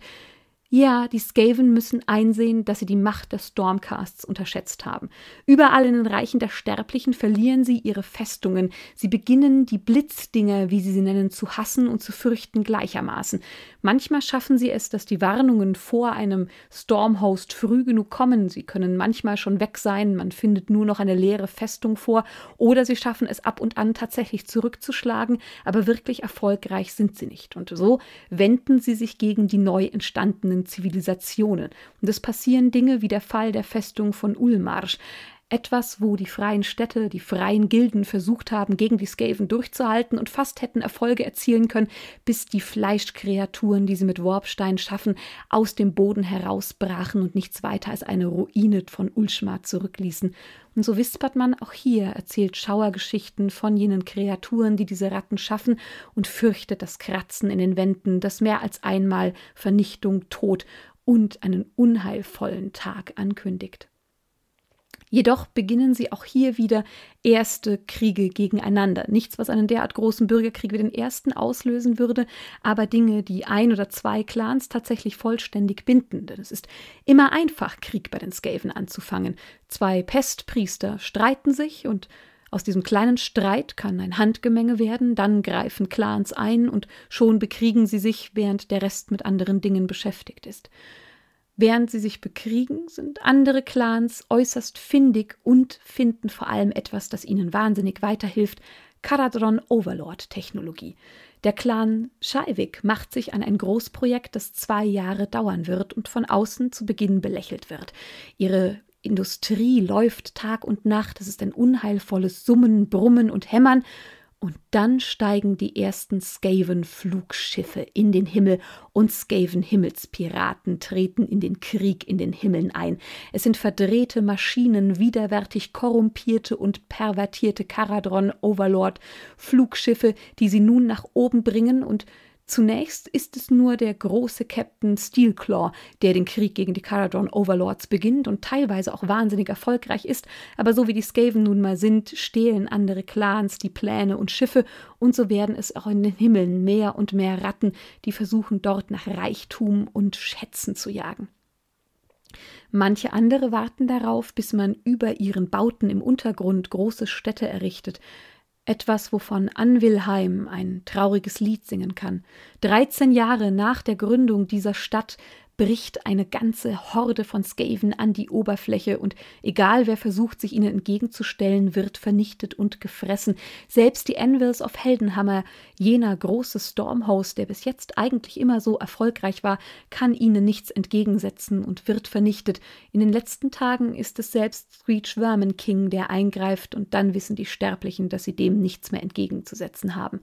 ja, die Skaven müssen einsehen, dass sie die Macht der Stormcasts unterschätzt haben. Überall in den Reichen der Sterblichen verlieren sie ihre Festungen. Sie beginnen, die Blitzdinger, wie sie sie nennen, zu hassen und zu fürchten gleichermaßen. Manchmal schaffen sie es, dass die Warnungen vor einem Stormhost früh genug kommen. Sie können manchmal schon weg sein, man findet nur noch eine leere Festung vor. Oder sie schaffen es ab und an tatsächlich zurückzuschlagen, aber wirklich erfolgreich sind sie nicht. Und so wenden sie sich gegen die neu entstandenen Zivilisationen. Und es passieren Dinge wie der Fall der Festung von Ulmarsch. Etwas, wo die freien Städte, die freien Gilden versucht haben, gegen die Skaven durchzuhalten und fast hätten Erfolge erzielen können, bis die Fleischkreaturen, die sie mit Worbstein schaffen, aus dem Boden herausbrachen und nichts weiter als eine Ruine von Ulschmar zurückließen. Und so wispert man auch hier, erzählt Schauergeschichten von jenen Kreaturen, die diese Ratten schaffen, und fürchtet das Kratzen in den Wänden, das mehr als einmal Vernichtung, Tod und einen unheilvollen Tag ankündigt. Jedoch beginnen sie auch hier wieder erste Kriege gegeneinander. Nichts, was einen derart großen Bürgerkrieg wie den ersten auslösen würde, aber Dinge, die ein oder zwei Clans tatsächlich vollständig binden. Denn es ist immer einfach, Krieg bei den Skaven anzufangen. Zwei Pestpriester streiten sich und aus diesem kleinen Streit kann ein Handgemenge werden, dann greifen Clans ein und schon bekriegen sie sich, während der Rest mit anderen Dingen beschäftigt ist. Während sie sich bekriegen, sind andere Clans äußerst findig und finden vor allem etwas, das ihnen wahnsinnig weiterhilft: Caradron-Overlord-Technologie. Der Clan Scheiwig macht sich an ein Großprojekt, das 2 Jahre dauern wird und von außen zu Beginn belächelt wird. Ihre Industrie läuft Tag und Nacht, es ist ein unheilvolles Summen, Brummen und Hämmern. Und dann steigen die ersten Skaven-Flugschiffe in den Himmel und Skaven-Himmelspiraten treten in den Krieg in den Himmeln ein. Es sind verdrehte Maschinen, widerwärtig korrumpierte und pervertierte Caradron-Overlord-Flugschiffe, die sie nun nach oben bringen, und zunächst ist es nur der große Captain Steelclaw, der den Krieg gegen die Caradron Overlords beginnt und teilweise auch wahnsinnig erfolgreich ist, aber so wie die Skaven nun mal sind, stehlen andere Clans die Pläne und Schiffe, und so werden es auch in den Himmeln mehr und mehr Ratten, die versuchen, dort nach Reichtum und Schätzen zu jagen. Manche andere warten darauf, bis man über ihren Bauten im Untergrund große Städte errichtet. Etwas, wovon Anvilheim ein trauriges Lied singen kann. 13 Jahre nach der Gründung dieser Stadt bricht eine ganze Horde von Skaven an die Oberfläche, und egal wer versucht, sich ihnen entgegenzustellen, wird vernichtet und gefressen. Selbst die Anvils of Heldenhammer, jener große Stormhost, der bis jetzt eigentlich immer so erfolgreich war, kann ihnen nichts entgegensetzen und wird vernichtet. In den letzten Tagen ist es selbst Skritch Verminking, der eingreift, und dann wissen die Sterblichen, dass sie dem nichts mehr entgegenzusetzen haben.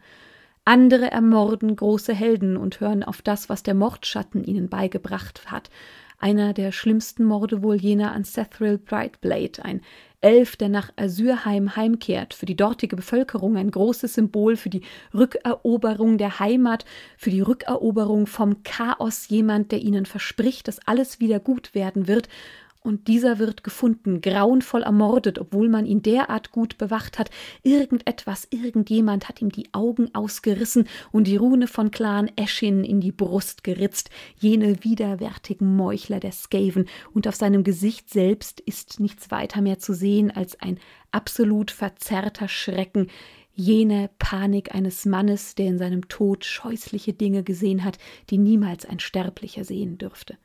Andere ermorden große Helden und hören auf das, was der Mordschatten ihnen beigebracht hat. Einer der schlimmsten Morde wohl jener an Sethril Brightblade, ein Elf, der nach Azyrheim heimkehrt, für die dortige Bevölkerung ein großes Symbol für die Rückeroberung der Heimat, für die Rückeroberung vom Chaos, jemand, der ihnen verspricht, dass alles wieder gut werden wird. Und dieser wird gefunden, grauenvoll ermordet, obwohl man ihn derart gut bewacht hat. Irgendjemand hat ihm die Augen ausgerissen und die Rune von Clan Eshin in die Brust geritzt, jene widerwärtigen Meuchler der Skaven. Und auf seinem Gesicht selbst ist nichts weiter mehr zu sehen als ein absolut verzerrter Schrecken, jene Panik eines Mannes, der in seinem Tod scheußliche Dinge gesehen hat, die niemals ein Sterblicher sehen dürfte.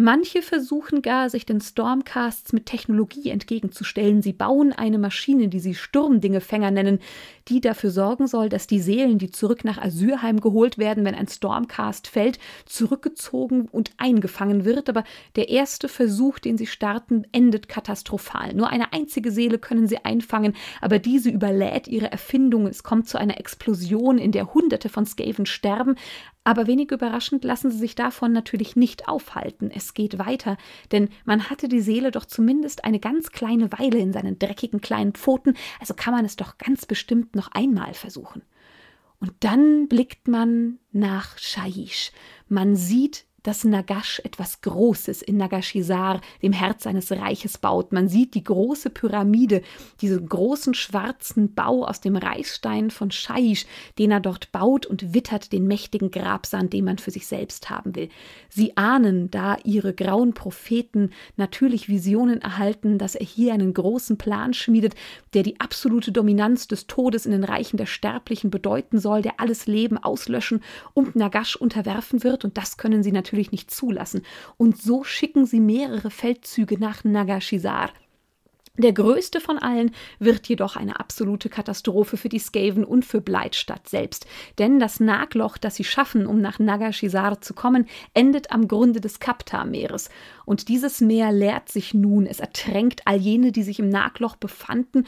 Manche versuchen gar, sich den Stormcasts mit Technologie entgegenzustellen. Sie bauen eine Maschine, die sie Sturmdingefänger nennen, die dafür sorgen soll, dass die Seelen, die zurück nach Azyrheim geholt werden, wenn ein Stormcast fällt, zurückgezogen und eingefangen wird. Aber der erste Versuch, den sie starten, endet katastrophal. Nur eine einzige Seele können sie einfangen, aber diese überlädt ihre Erfindung. Es kommt zu einer Explosion, in der Hunderte von Skaven sterben. Aber wenig überraschend lassen sie sich davon natürlich nicht aufhalten. Es geht weiter, denn man hatte die Seele doch zumindest eine ganz kleine Weile in seinen dreckigen kleinen Pfoten, also kann man es doch ganz bestimmt noch einmal versuchen. Und dann blickt man nach Shyish. Man sieht, dass Nagash etwas Großes in Nagashizzar, dem Herz seines Reiches, baut. Man sieht die große Pyramide, diesen großen schwarzen Bau aus dem Reichstein von Shyish, den er dort baut und wittert den mächtigen Grabsand, den man für sich selbst haben will. Sie ahnen, da ihre grauen Propheten natürlich Visionen erhalten, dass er hier einen großen Plan schmiedet, der die absolute Dominanz des Todes in den Reichen der Sterblichen bedeuten soll, der alles Leben auslöschen und Nagash unterwerfen wird, und das können sie natürlich nicht zulassen. Und so schicken sie mehrere Feldzüge nach Nagashizzar. Der größte von allen wird jedoch eine absolute Katastrophe für die Skaven und für Blightstadt selbst. Denn das Nagloch, das sie schaffen, um nach Nagashizzar zu kommen, endet am Grunde des Kaptar-Meeres. Und dieses Meer leert sich nun, es ertränkt all jene, die sich im Nagloch befanden,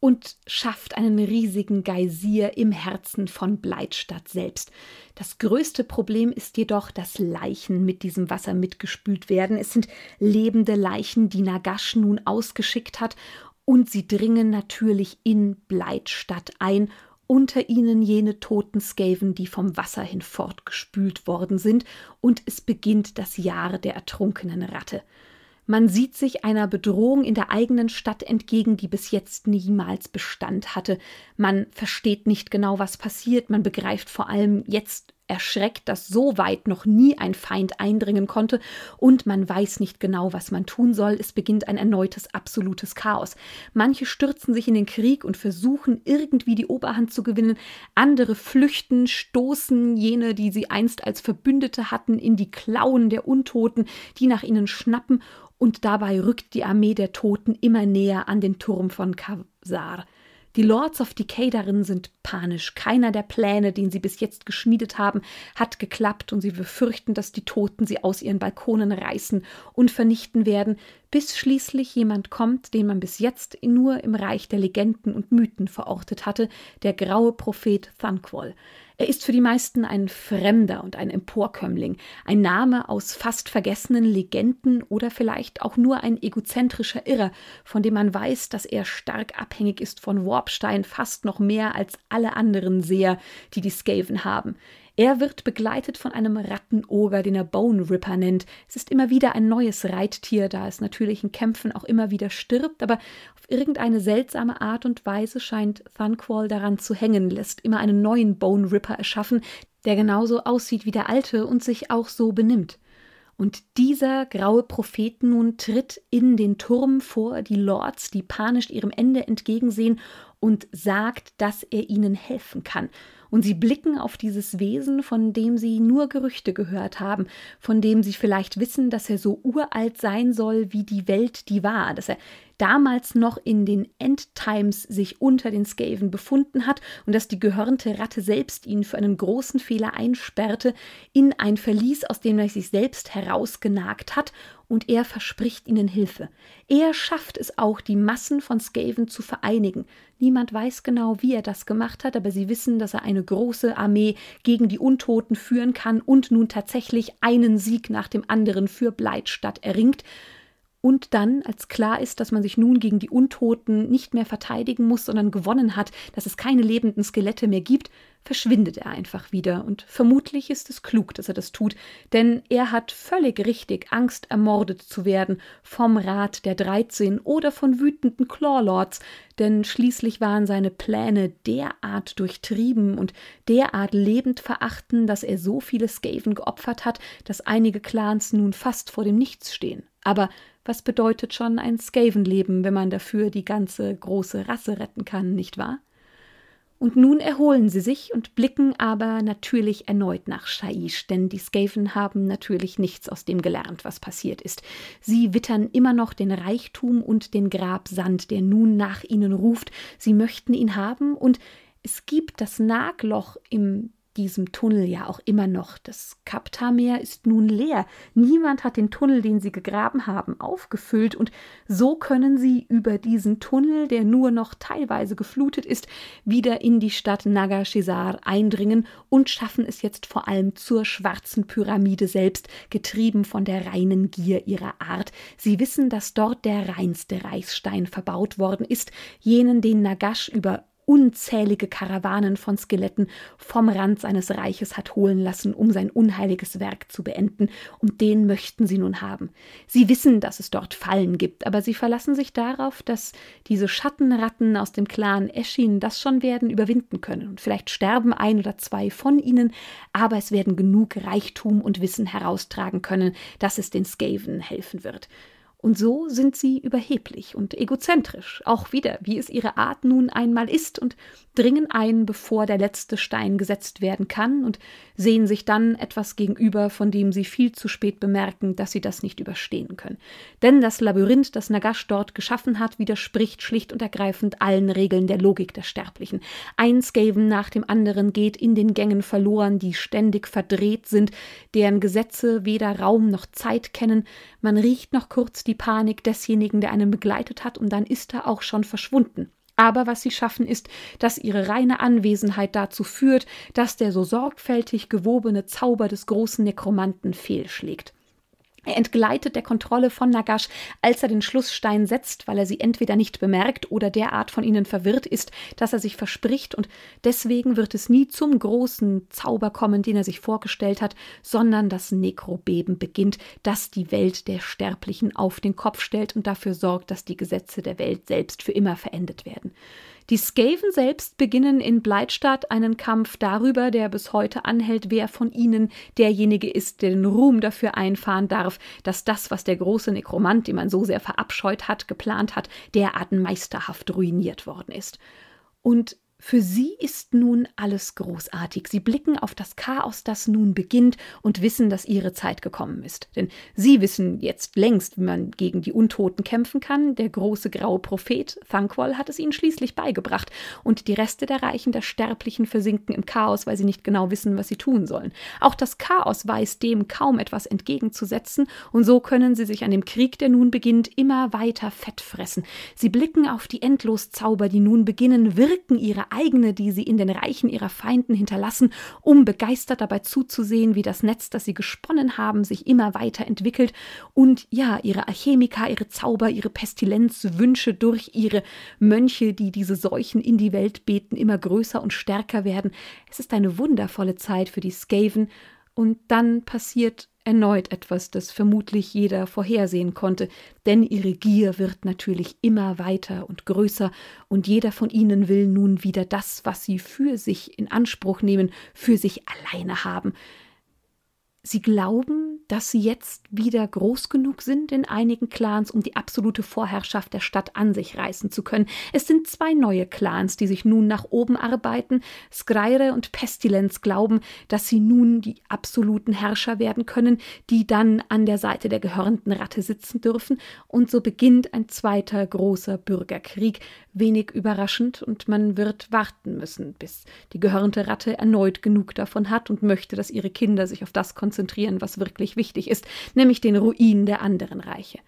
und schafft einen riesigen Geysir im Herzen von Blightstadt selbst. Das größte Problem ist jedoch, dass Leichen mit diesem Wasser mitgespült werden. Es sind lebende Leichen, die Nagash nun ausgeschickt hat, und sie dringen natürlich in Blightstadt ein, unter ihnen jene toten Skaven, die vom Wasser hinfortgespült worden sind, und es beginnt das Jahr der ertrunkenen Ratte. Man sieht sich einer Bedrohung in der eigenen Stadt entgegen, die bis jetzt niemals Bestand hatte. Man versteht nicht genau, was passiert. Man begreift vor allem jetzt erschreckt, dass so weit noch nie ein Feind eindringen konnte, und man weiß nicht genau, was man tun soll. Es beginnt ein erneutes absolutes Chaos. Manche stürzen sich in den Krieg und versuchen irgendwie die Oberhand zu gewinnen. Andere flüchten, stoßen jene, die sie einst als Verbündete hatten, in die Klauen der Untoten, die nach ihnen schnappen. Und dabei rückt die Armee der Toten immer näher an den Turm von Kavzar. Die Lords of Decay darin sind panisch. Keiner der Pläne, den sie bis jetzt geschmiedet haben, hat geklappt, und sie befürchten, dass die Toten sie aus ihren Balkonen reißen und vernichten werden, bis schließlich jemand kommt, den man bis jetzt nur im Reich der Legenden und Mythen verortet hatte, der graue Prophet Thanquol. Er ist für die meisten ein Fremder und ein Emporkömmling, ein Name aus fast vergessenen Legenden oder vielleicht auch nur ein egozentrischer Irrer, von dem man weiß, dass er stark abhängig ist von Worbstein, fast noch mehr als alle anderen Seher, die die Skaven haben. Er wird begleitet von einem Rattenoger, den er Bone Ripper nennt. Es ist immer wieder ein neues Reittier, da es natürlich in Kämpfen auch immer wieder stirbt, aber auf irgendeine seltsame Art und Weise scheint Thanquol daran zu hängen, lässt immer einen neuen Bone Ripper erschaffen, der genauso aussieht wie der alte und sich auch so benimmt. Und dieser graue Prophet nun tritt in den Turm vor die Lords, die panisch ihrem Ende entgegensehen, und sagt, dass er ihnen helfen kann. Und sie blicken auf dieses Wesen, von dem sie nur Gerüchte gehört haben, von dem sie vielleicht wissen, dass er so uralt sein soll wie die Welt, die war, dass er damals noch in den Endtimes sich unter den Skaven befunden hat und dass die gehörnte Ratte selbst ihn für einen großen Fehler einsperrte in ein Verlies, aus dem er sich selbst herausgenagt hat, und er verspricht ihnen Hilfe. Er schafft es auch, die Massen von Skaven zu vereinigen. Niemand weiß genau, wie er das gemacht hat, aber sie wissen, dass er eine große Armee gegen die Untoten führen kann und nun tatsächlich einen Sieg nach dem anderen für Blightstadt erringt. Und dann, als klar ist, dass man sich nun gegen die Untoten nicht mehr verteidigen muss, sondern gewonnen hat, dass es keine lebenden Skelette mehr gibt, verschwindet er einfach wieder. Und vermutlich ist es klug, dass er das tut, denn er hat völlig richtig Angst, ermordet zu werden vom Rat der 13 oder von wütenden Clawlords, denn schließlich waren seine Pläne derart durchtrieben und derart lebend verachten, dass er so viele Skaven geopfert hat, dass einige Clans nun fast vor dem Nichts stehen. Aber was bedeutet schon ein Skavenleben, wenn man dafür die ganze große Rasse retten kann, nicht wahr? Und nun erholen sie sich und blicken aber natürlich erneut nach Shyish, denn die Skaven haben natürlich nichts aus dem gelernt, was passiert ist. Sie wittern immer noch den Reichtum und den Grabsand, der nun nach ihnen ruft. Sie möchten ihn haben und es gibt das Nagloch in diesem Tunnel ja auch immer noch. Das Kapta-Meer ist nun leer. Niemand hat den Tunnel, den sie gegraben haben, aufgefüllt und so können sie über diesen Tunnel, der nur noch teilweise geflutet ist, wieder in die Stadt Nagashizzar eindringen und schaffen es jetzt vor allem zur schwarzen Pyramide selbst, getrieben von der reinen Gier ihrer Art. Sie wissen, dass dort der reinste Reichsstein verbaut worden ist, jenen, den Nagash über unzählige Karawanen von Skeletten vom Rand seines Reiches hat holen lassen, um sein unheiliges Werk zu beenden, und den möchten sie nun haben. Sie wissen, dass es dort Fallen gibt, aber sie verlassen sich darauf, dass diese Schattenratten aus dem Clan Eshin das schon werden überwinden können. Und vielleicht sterben 1 oder 2 von ihnen, aber es werden genug Reichtum und Wissen heraustragen können, dass es den Skaven helfen wird. Und so sind sie überheblich und egozentrisch, auch wieder, wie es ihre Art nun einmal ist, und dringen ein, bevor der letzte Stein gesetzt werden kann und sehen sich dann etwas gegenüber, von dem sie viel zu spät bemerken, dass sie das nicht überstehen können. Denn das Labyrinth, das Nagash dort geschaffen hat, widerspricht schlicht und ergreifend allen Regeln der Logik der Sterblichen. Ein Skaven nach dem anderen geht in den Gängen verloren, die ständig verdreht sind, deren Gesetze weder Raum noch Zeit kennen. Man riecht noch kurz die Panik desjenigen, der einen begleitet hat, und dann ist er auch schon verschwunden. Aber was sie schaffen ist, dass ihre reine Anwesenheit dazu führt, dass der so sorgfältig gewobene Zauber des großen Nekromanten fehlschlägt. Er entgleitet der Kontrolle von Nagash, als er den Schlussstein setzt, weil er sie entweder nicht bemerkt oder derart von ihnen verwirrt ist, dass er sich verspricht, und deswegen wird es nie zum großen Zauber kommen, den er sich vorgestellt hat, sondern das Nekrobeben beginnt, das die Welt der Sterblichen auf den Kopf stellt und dafür sorgt, dass die Gesetze der Welt selbst für immer verändert werden. Die Skaven selbst beginnen in Blightstadt einen Kampf darüber, der bis heute anhält, wer von ihnen derjenige ist, der den Ruhm dafür einfahren darf, dass das, was der große Nekromant, den man so sehr verabscheut hat, geplant hat, derart meisterhaft ruiniert worden ist. Und für sie ist nun alles großartig. Sie blicken auf das Chaos, das nun beginnt, und wissen, dass ihre Zeit gekommen ist. Denn sie wissen jetzt längst, wie man gegen die Untoten kämpfen kann. Der große graue Prophet Thanquol hat es ihnen schließlich beigebracht. Und die Reste der Reichen, der Sterblichen, versinken im Chaos, weil sie nicht genau wissen, was sie tun sollen. Auch das Chaos weiß dem kaum etwas entgegenzusetzen. Und so können sie sich an dem Krieg, der nun beginnt, immer weiter fettfressen. Sie blicken auf die Endloszauber, die nun beginnen, wirken ihre eigene, die sie in den Reichen ihrer Feinden hinterlassen, um begeistert dabei zuzusehen, wie das Netz, das sie gesponnen haben, sich immer weiter entwickelt und ja, ihre Alchemiker, ihre Zauber, ihre Pestilenzwünsche durch ihre Mönche, die diese Seuchen in die Welt beten, immer größer und stärker werden. Es ist eine wundervolle Zeit für die Skaven, und dann passiert erneut etwas, das vermutlich jeder vorhersehen konnte, denn ihre Gier wird natürlich immer weiter und größer, und jeder von ihnen will nun wieder das, was sie für sich in Anspruch nehmen, für sich alleine haben. Sie glauben, dass sie jetzt wieder groß genug sind in einigen Clans, um die absolute Vorherrschaft der Stadt an sich reißen zu können. Es sind 2 neue Clans, die sich nun nach oben arbeiten. Skritch und Pestilens glauben, dass sie nun die absoluten Herrscher werden können, die dann an der Seite der gehörnten Ratte sitzen dürfen. Und so beginnt ein 2. großer Bürgerkrieg. Wenig überraschend, und man wird warten müssen, bis die gehörnte Ratte erneut genug davon hat und möchte, dass ihre Kinder sich auf das konzentrieren, was wirklich wichtig ist, nämlich den Ruin der anderen Reiche.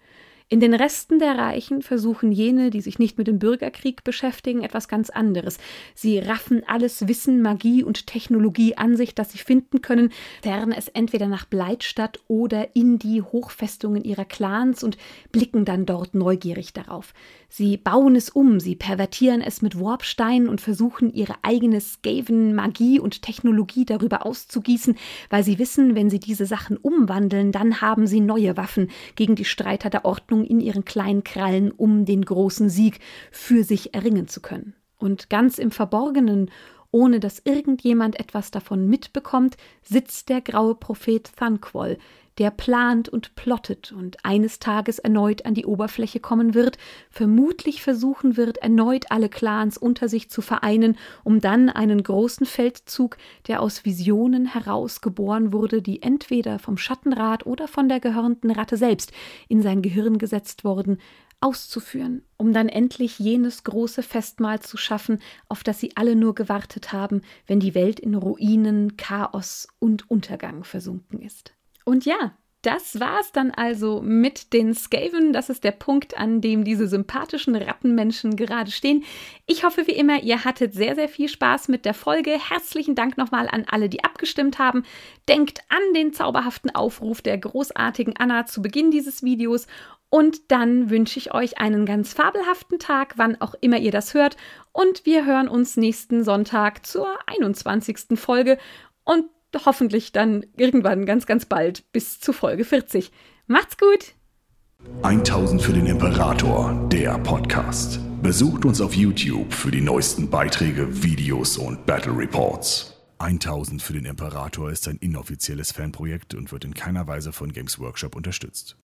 In den Resten der Reichen versuchen jene, die sich nicht mit dem Bürgerkrieg beschäftigen, etwas ganz anderes. Sie raffen alles Wissen, Magie und Technologie an sich, das sie finden können, fern es entweder nach Blightstadt oder in die Hochfestungen ihrer Clans, und blicken dann dort neugierig darauf. Sie bauen es um, sie pervertieren es mit Warpstein und versuchen, ihre eigene Skaven-Magie und Technologie darüber auszugießen, weil sie wissen, wenn sie diese Sachen umwandeln, dann haben sie neue Waffen gegen die Streiter der Ordnung in ihren kleinen Krallen, um den großen Sieg für sich erringen zu können. Und ganz im Verborgenen, ohne dass irgendjemand etwas davon mitbekommt, sitzt der graue Prophet Thanquol, der plant und plottet und eines Tages erneut an die Oberfläche kommen wird, vermutlich versuchen wird, erneut alle Clans unter sich zu vereinen, um dann einen großen Feldzug, der aus Visionen herausgeboren wurde, die entweder vom Schattenrat oder von der gehörnten Ratte selbst in sein Gehirn gesetzt wurden, auszuführen, um dann endlich jenes große Festmahl zu schaffen, auf das sie alle nur gewartet haben, wenn die Welt in Ruinen, Chaos und Untergang versunken ist. Und ja, das war's dann also mit den Skaven. Das ist der Punkt, an dem diese sympathischen Rattenmenschen gerade stehen. Ich hoffe wie immer, ihr hattet sehr, sehr viel Spaß mit der Folge. Herzlichen Dank nochmal an alle, die abgestimmt haben. Denkt an den zauberhaften Aufruf der großartigen Anna zu Beginn dieses Videos. Und dann wünsche ich euch einen ganz fabelhaften Tag, wann auch immer ihr das hört. Und wir hören uns nächsten Sonntag zur 21. Folge und hoffentlich dann irgendwann ganz, ganz bald bis zu Folge 40. Macht's gut! 1000 für den Imperator, der Podcast. Besucht uns auf YouTube für die neuesten Beiträge, Videos und Battle Reports. 1000 für den Imperator ist ein inoffizielles Fanprojekt und wird in keiner Weise von Games Workshop unterstützt.